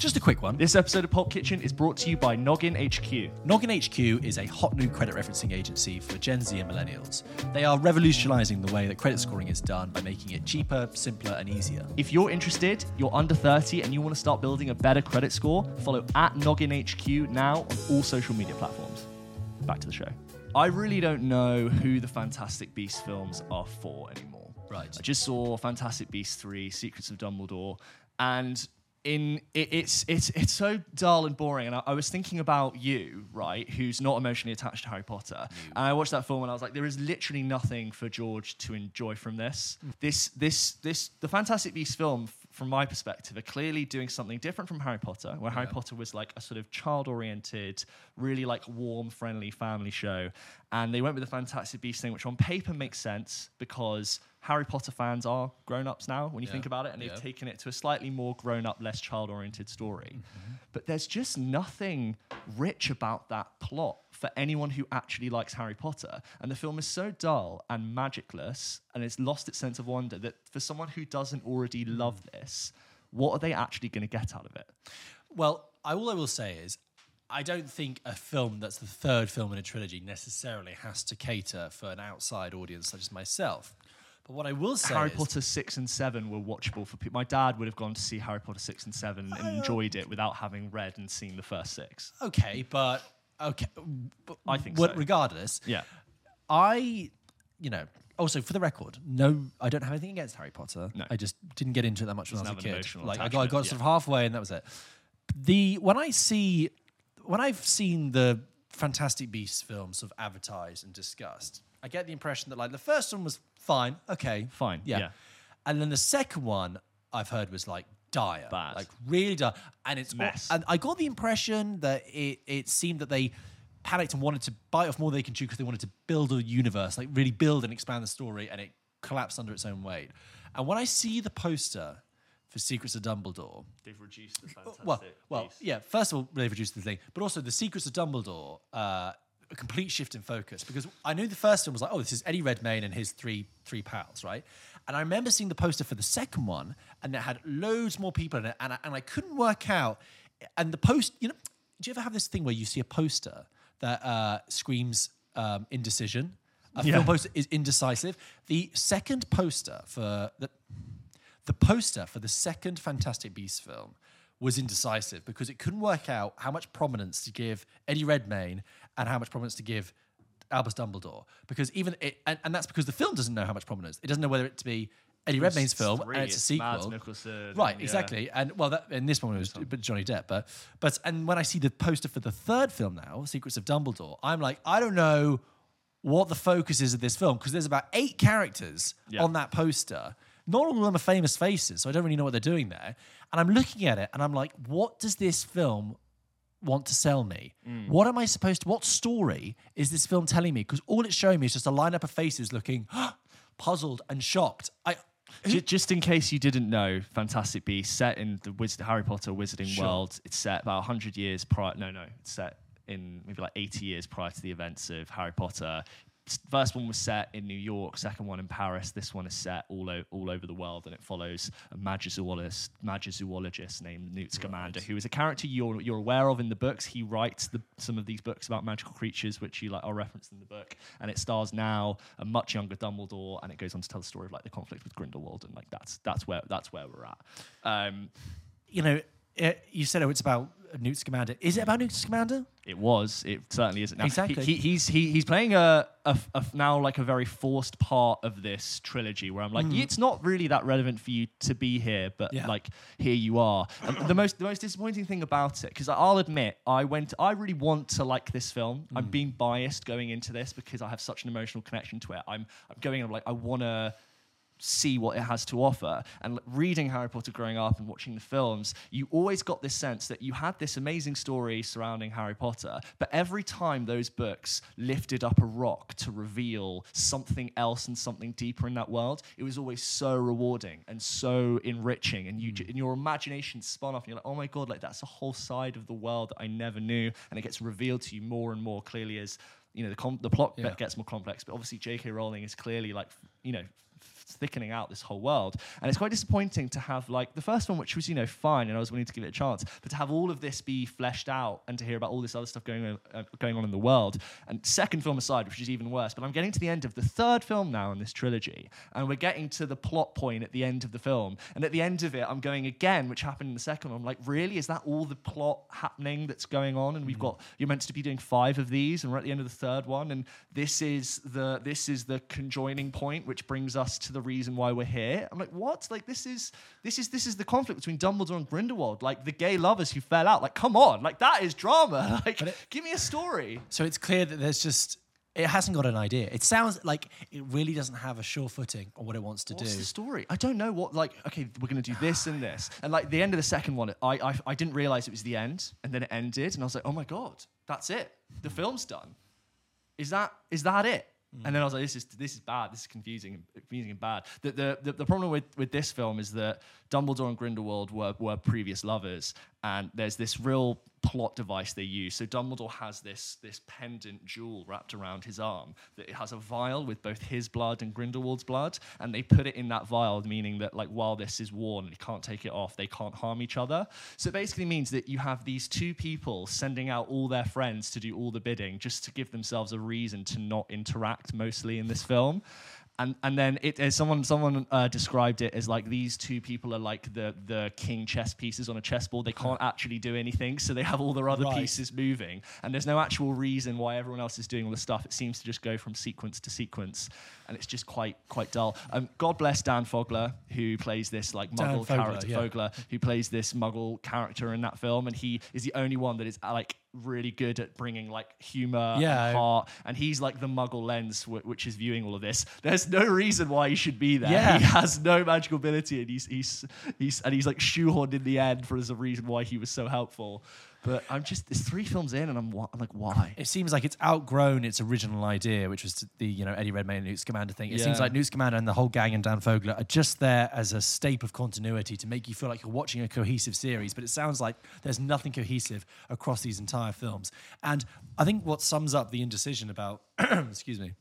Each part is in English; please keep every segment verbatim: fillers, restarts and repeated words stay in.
Just a quick one. This episode of Pulp Kitchen is brought to you by Noggin H Q. Noggin H Q is a hot new credit referencing agency for Gen Z and millennials. They are revolutionising the way that credit scoring is done by making it cheaper, simpler and easier. If you're interested, you're under thirty and you want to start building a better credit score, follow at Noggin H Q now on all social media platforms. Back to the show. I really don't know who the Fantastic Beasts films are for anymore. Right. I just saw Fantastic Beasts three, Secrets of Dumbledore, and in it, it's it's it's so dull and boring. And I, I was thinking about you, right, who's not emotionally attached to Harry Potter. Mm. And I watched that film and I was like, there is literally nothing for George to enjoy from this. Mm. This this this the Fantastic Beasts film, from my perspective, are clearly doing something different from Harry Potter, where yeah. Harry Potter was like a sort of child-oriented, really like warm, friendly family show. And they went with the Fantastic Beasts thing, which on paper makes sense because Harry Potter fans are grown-ups now, when you yeah. think about it, and they've yeah. taken it to a slightly more grown-up, less child-oriented story. Mm-hmm. But there's just nothing rich about that plot for anyone who actually likes Harry Potter. And the film is so dull and magicless, and it's lost its sense of wonder, that for someone who doesn't already love this, what are they actually going to get out of it? Well, I, all I will say is, I don't think a film that's the third film in a trilogy necessarily has to cater for an outside audience such as myself. But what I will say Harry is... Harry Potter six and seven were watchable for people. My dad would have gone to see Harry Potter six and seven and uh, enjoyed it without having read and seen the first six. Okay, but... Okay, but I think w- so. Regardless, yeah. I, you know... Also, for the record, no, I don't have anything against Harry Potter. No. I just didn't get into it that much when I was a kid. Like I got, I got yeah. sort of halfway and that was it. The When I see... When I've seen the Fantastic Beasts films sort of advertised and discussed, I get the impression that like the first one was fine, okay, fine, yeah, yeah. and then the second one I've heard was like dire, bad. Like really dire, and it's mess. All, and I got the impression that it it seemed that they panicked and wanted to bite off more than they can chew because they wanted to build a universe, like really build and expand the story, and it collapsed under its own weight. And when I see the poster for Secrets of Dumbledore, they've reduced the Fantastic well, well, Beasts. Yeah. First of all, they've reduced the thing, but also the Secrets of Dumbledore. Uh, A complete shift in focus, because I knew the first one was like, oh, this is Eddie Redmayne and his three three pals, right? And I remember seeing the poster for the second one, and it had loads more people in it, and I, and I couldn't work out. And the post, you know, do you ever have this thing where you see a poster that uh, screams um, indecision? A yeah. film poster is indecisive. The second poster for the the poster for the second Fantastic Beasts film was indecisive because it couldn't work out how much prominence to give Eddie Redmayne and how much prominence to give Albus Dumbledore. Because even it, and, and that's because the film doesn't know how much prominence. It doesn't know whether it to be Eddie it's Redmayne's film three, and it's a sequel. Right, and, yeah. exactly. And well, that, in this one it was Johnny Depp. But, but and when I see the poster for the third film now, Secrets of Dumbledore, I'm like, I don't know what the focus is of this film because there's about eight characters yeah. on that poster. Not all of them are famous faces, so I don't really know what they're doing there. And I'm looking at it and I'm like, what does this film want to sell me? Mm. What am I supposed to, what story is this film telling me? Because all it's showing me is just a lineup of faces looking puzzled and shocked. I Who? Just in case you didn't know, Fantastic Beasts, set in the Wizard, Harry Potter Wizarding sure. World. It's set about one hundred years prior, no, no, it's set in maybe like eighty years prior to the events of Harry Potter. First one was set in New York, second one in Paris, this one is set all, o- all over the world, and it follows a magizoologist, magizoologist named Newt Scamander, right. who is a character you're you're aware of in the books. He writes the, some of these books about magical creatures, which you like are referenced in the book, and it stars now a much younger Dumbledore, and it goes on to tell the story of like the conflict with Grindelwald, and like that's that's where that's where we're at. Um, you know, it, you said oh, it's about Newt Scamander. Is it about Newt Scamander? It was. It certainly isn't now. Exactly. He, he, he's he, he's playing a, a, a now like a very forced part of this trilogy where I'm like, mm. it's not really that relevant for you to be here, but yeah. like here you are. And the most the most disappointing thing about it, because I'll admit, I went. I really want to like this film. Mm. I'm being biased going into this because I have such an emotional connection to it. I'm I'm going. I'm like I want to see what it has to offer. And reading Harry Potter growing up and watching the films, you always got this sense that you had this amazing story surrounding Harry Potter, but every time those books lifted up a rock to reveal something else and something deeper in that world, it was always so rewarding and so enriching, and you mm. and your imagination spun off and you're like, oh my god, like that's a whole side of the world that I never knew, and it gets revealed to you more and more clearly as you know the com- the plot yeah. gets more complex. But obviously J K Rowling is clearly like, you know, thickening out this whole world. And it's quite disappointing to have, like, the first one, which was, you know, fine, and I was willing to give it a chance, but to have all of this be fleshed out and to hear about all this other stuff going on, uh, going on in the world. And second film aside, which is even worse, but I'm getting to the end of the third film now in this trilogy, and we're getting to the plot point at the end of the film. And at the end of it, I'm going again, which happened in the second one, I'm like, really? Is that all the plot happening that's going on? And we've mm. got, you're meant to be doing five of these, and we're at the end of the third one, and this is the this is the conjoining point which brings us to the reason why we're here. I'm like, what? Like, this is this is this is the conflict between Dumbledore and Grindelwald, like the gay lovers who fell out. Like, come on, like, that is drama. Like, it, give me a story. So it's clear that there's just it hasn't got an idea. It sounds like it really doesn't have a sure footing on what it wants to What's do. What's the story? I don't know what, like, okay, we're going to do this and this. And, like, the end of the second one, I, I I didn't realise it was the end, and then it ended, and I was like, oh, my God, that's it. The film's done. Is that is that it? Mm. And then I was like, this is this is bad. This is confusing, confusing and bad. The, the, the, the problem with, with this film is that Dumbledore and Grindelwald were, were previous lovers, and there's this real plot device they use. So Dumbledore has this this pendant jewel wrapped around his arm that it has a vial with both his blood and Grindelwald's blood, and they put it in that vial, meaning that, like, while this is worn and he can't take it off, they can't harm each other. So it basically means that you have these two people sending out all their friends to do all the bidding just to give themselves a reason to not interact, mostly in this film. And and then it as someone someone uh, described it as, like, these two people are like the the king chess pieces on a chessboard. They can't actually do anything, so they have all their other right. pieces moving. And there's no actual reason why everyone else is doing all the stuff. It seems to just go from sequence to sequence, and it's just quite quite dull. Um, God bless Dan Fogler, who plays this like Muggle Dan character, Fogler, yeah. Fogler, who plays this Muggle character in that film, and he is the only one that is like. really good at bringing, like, humor yeah, and heart, and he's like the Muggle lens w- which is viewing all of this. There's no reason why he should be there. Yeah. He has no magical ability, and he's he's he's and he's like shoehorned in the end for as a reason why he was so helpful. But I'm just it's three films in, and I'm, I'm like, why? It seems like it's outgrown its original idea, which was the you know Eddie Redmayne and Newt Scamander thing. It yeah. seems like Newt Scamander and the whole gang and Dan Fogler are just there as a staple of continuity to make you feel like you're watching a cohesive series. But it sounds like there's nothing cohesive across these entire films. And I think what sums up the indecision about excuse me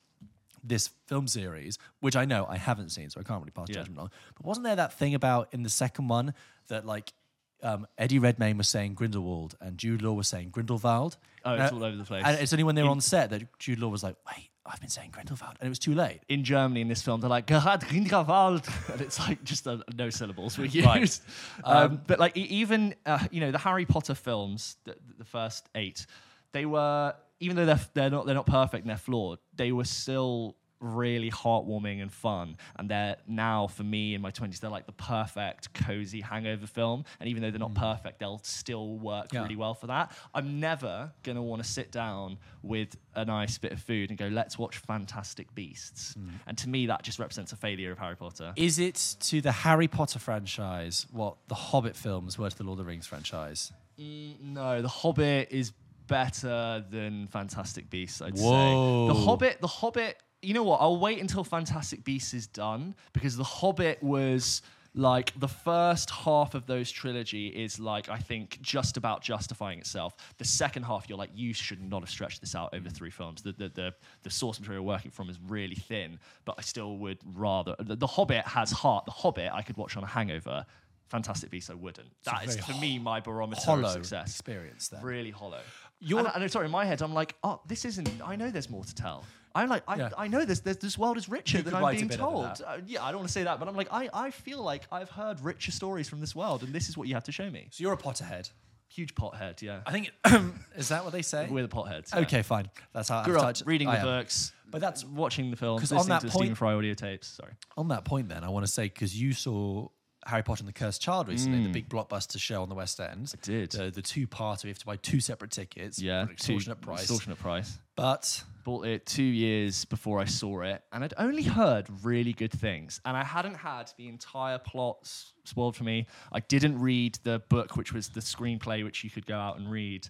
this film series, which I know I haven't seen, so I can't really pass yeah. judgment on. But wasn't there that thing about in the second one that like. Um, Eddie Redmayne was saying Grindelwald and Jude Law was saying Grindelwald. Oh, it's uh, all over the place. And it's only when they were in- on set that Jude Law was like, wait, I've been saying Grindelwald. And it was too late. In Germany, in this film, they're like, Gerhard Grindelwald. And it's like just uh, no syllables were used. Right. Um, um, but like even, uh, you know, the Harry Potter films, the, the first eight, they were, even though they're, they're, not, they're not perfect and they're flawed, they were still really heartwarming and fun, and they're now for me in my twenties they're like the perfect cozy hangover film, and even though they're not mm. perfect, they'll still work yeah. really well for that. I'm never gonna want to sit down with a nice bit of food and go, let's watch Fantastic Beasts, mm. and to me that just represents a failure of Harry Potter. Is it to the Harry Potter franchise what the Hobbit films were to the Lord of the Rings franchise? Mm, no, the Hobbit is better than Fantastic Beasts, I'd Whoa. say. The Hobbit the Hobbit You know what? I'll wait until Fantastic Beasts is done, because The Hobbit was like the first half of those trilogy is like, I think, just about justifying itself. The second half, you're like, you should not have stretched this out over three films. The the the, the source material we're working from is really thin, but I still would rather. The, the Hobbit has heart. The Hobbit I could watch on a hangover. Fantastic Beasts I wouldn't. It's that is for ho- me my barometer hollow of success. Experience there. Really hollow. You're and, and sorry, in my head I'm like, oh, this isn't. I know there's more to tell. I'm like, I, yeah. I know this, this this world is richer you than I'm being told. Uh, yeah, I don't want to say that, but I'm like, I, I feel like I've heard richer stories from this world, and this is what you have to show me. So you're a Potterhead. Huge Potterhead, yeah. I think, it, is that what they say? We're the Potterheads. Yeah. Okay, fine. That's how I grew up reading I the am. books, but that's watching the films, listening on that to the point, Stephen Fry audio tapes. Sorry. On that point then, I want to say, because you saw Harry Potter and the Cursed Child recently, mm. the big blockbuster show on the West End. I did. Uh, the two-parter, we have to buy two separate tickets yeah, for an extortionate price. Extortionate price. But bought it two years before I saw it, and I'd only heard really good things. And I hadn't had the entire plot s- spoiled for me. I didn't read the book, which was the screenplay, which you could go out and read.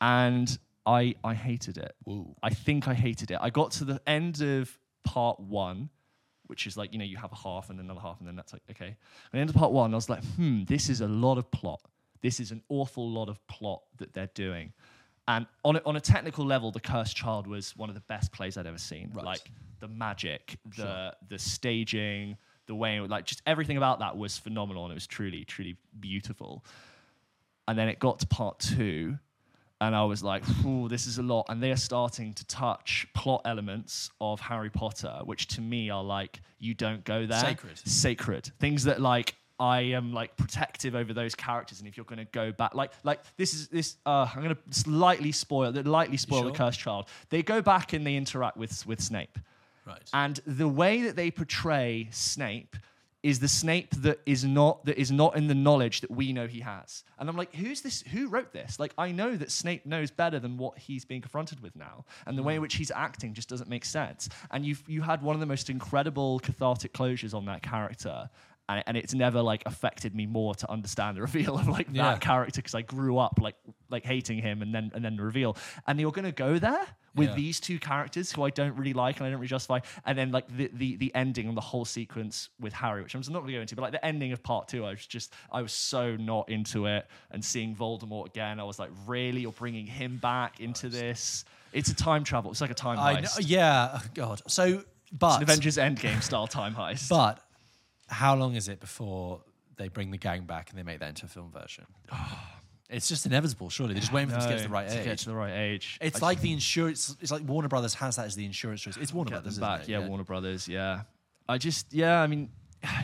And I, I hated it. Ooh. I think I hated it. I got to the end of part one, which is like, you know, you have a half and another half, and then that's like, okay. At the end of part one, I was like, hmm, this is a lot of plot. This is an awful lot of plot that they're doing. And on a, on a technical level, The Cursed Child was one of the best plays I'd ever seen. Right. Like, the magic, the sure. the staging, the way it, like just everything about that was phenomenal, and it was truly, truly beautiful. And then it got to part two, and I was like, "Ooh, this is a lot." And they are starting to touch plot elements of Harry Potter, which to me are like, you don't go there. Sacred, sacred things that like I am like protective over those characters. And if you're going to go back, like like this is this, uh, I'm going to slightly spoil, lightly spoil sure? the Cursed Child. They go back and they interact with with Snape, right? And the way that they portray Snape is the Snape that is not that is not in the knowledge that we know he has. And I'm like, who's this? Who wrote this? Like, I know that Snape knows better than what he's being confronted with now. And the way in which he's acting just doesn't make sense. And you've, you had one of the most incredible cathartic closures on that character. And, and it's never, like, affected me more to understand the reveal of, like, that yeah. character, because I grew up, like, like hating him and then and then the reveal. And you're going to go there? With yeah. these two characters who I don't really like and I don't really justify, and then like the the, the ending on the whole sequence with Harry, which I'm just not going to go into, but like the ending of part two, I was just I was so not into it. And seeing Voldemort again, I was like, really, you're bringing him back into oh, this? It's a time travel. It's like a time I heist. Know, yeah, God. So, but it's an Avengers Endgame style time heist. But how long is it before they bring the gang back and they make that into a film version? It's just inevitable, surely. They're just waiting for no, them to get to the right to age. Get to the right age. It's I like the insurance. It's like Warner Brothers has that as the insurance risk. It's Warner Brothers, back. Isn't it? Yeah, yeah, Warner Brothers. Yeah, I just yeah. I mean,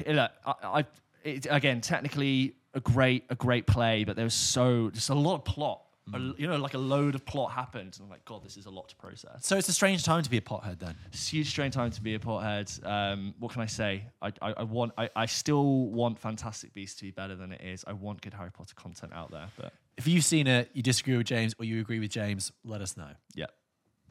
it, I, I it, again, technically a great a great play, but there was so just a lot of plot. Mm. A, you know, like a load of plot happened, and I'm like, God, this is a lot to process. So it's a strange time to be a pothead, then. It's a huge strange time to be a pothead. Um, what can I say? I I, I want I, I still want Fantastic Beasts to be better than it is. I want good Harry Potter content out there. But if you've seen it, you disagree with James, or you agree with James, let us know. Yeah.